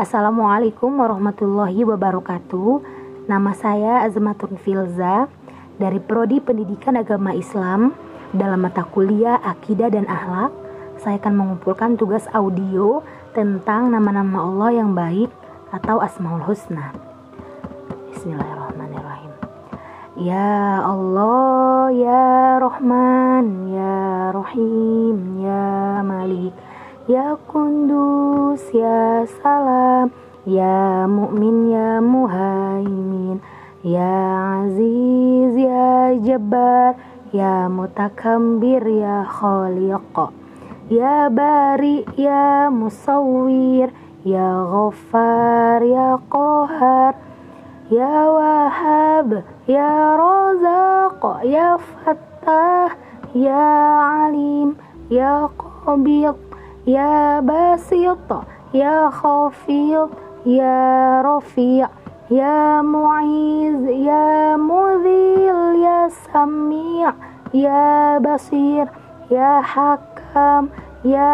Assalamualaikum warahmatullahi wabarakatuh. Nama saya Azmatul Filza dari Prodi Pendidikan Agama Islam dalam mata kuliah Akidah dan Akhlak. Saya akan mengumpulkan tugas audio tentang nama-nama Allah yang baik atau Asmaul Husna. Bismillahirrahmanirrahim. Ya Allah, ya Rahman, ya Rahim, ya Malik, ya Kudus, ya Salam, ya Mu'min, ya Muhaimin, ya Aziz, ya Jabbar, ya Mutakabbir, ya Khaliq, ya Bari, ya Musawwir, ya Ghaffar, ya Qahar, ya Wahhab, ya Razaq, ya Fattah, ya Alim, ya Qabid, ya Basit, ya Khafid, ya Rafi', ya Mu'iz, ya Mudhil, ya Sami', ya Basir, ya Hakam, ya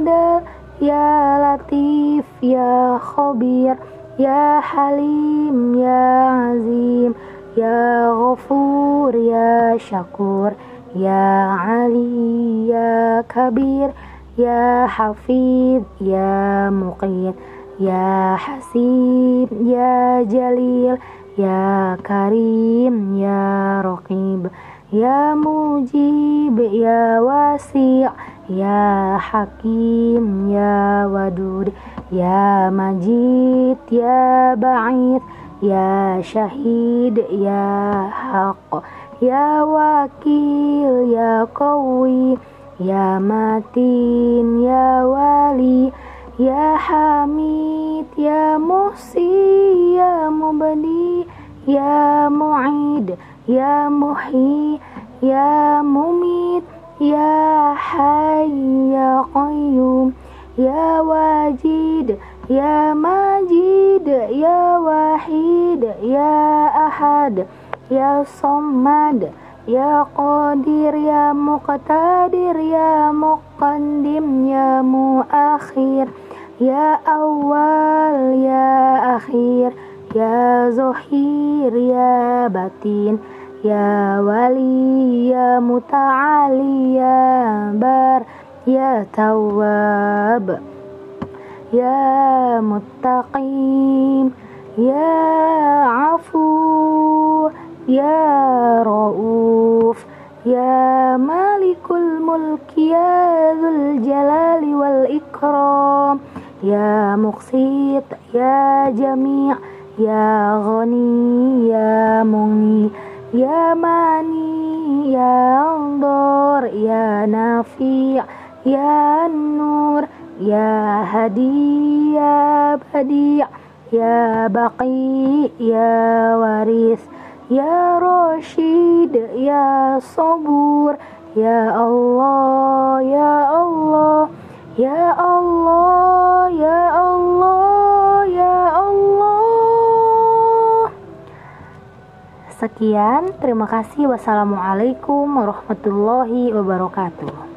Adal, ya Latif, ya Khabir, ya Halim, ya Azim, ya Ghafur, ya Syakur, ya Ali, ya Kabir, ya Hafid, ya Muqit, ya Hasib, ya Jalil, ya Karim, ya Raqib, ya Mujib, ya Wasi', ya Hakim, ya Wadud, ya Majid, ya Ba'id, ya Syahid, ya Haq, ya Wakil, ya Qawi, ya Matin, ya Wali, ya Hamid, ya Muhsi, ya Mubadi, ya Mu'id, ya Muhyi, ya Mumit, ya Hayy, ya Qayyum, ya Wajid, ya Majid, ya Wahid, ya Ahad, ya Samad, ya Qadir, ya Muqtadir, ya Muqaddim, ya Muakhir, ya Awal, ya Akhir, ya Zuhir, ya Batin, ya Wali, ya Muta'ali, ya Bar, ya Tawwab, ya Muttaqim, ya Afu, ya Rauf, ya Malikul Mulki, ya Dzul Jalali wal Ikram, ya Muqsit, ya Jami', ya Ghani, ya Mughni, ya Mani, ya Andur, ya Nafi', ya Nur, ya Hadi, ya Badi', ya Baqi, ya Waris, ya Rashid, ya Sabur, ya Allah, ya Allah, ya Allah, ya Allah, ya Allah. Sekian, terima kasih. Wassalamualaikum warahmatullahi wabarakatuh.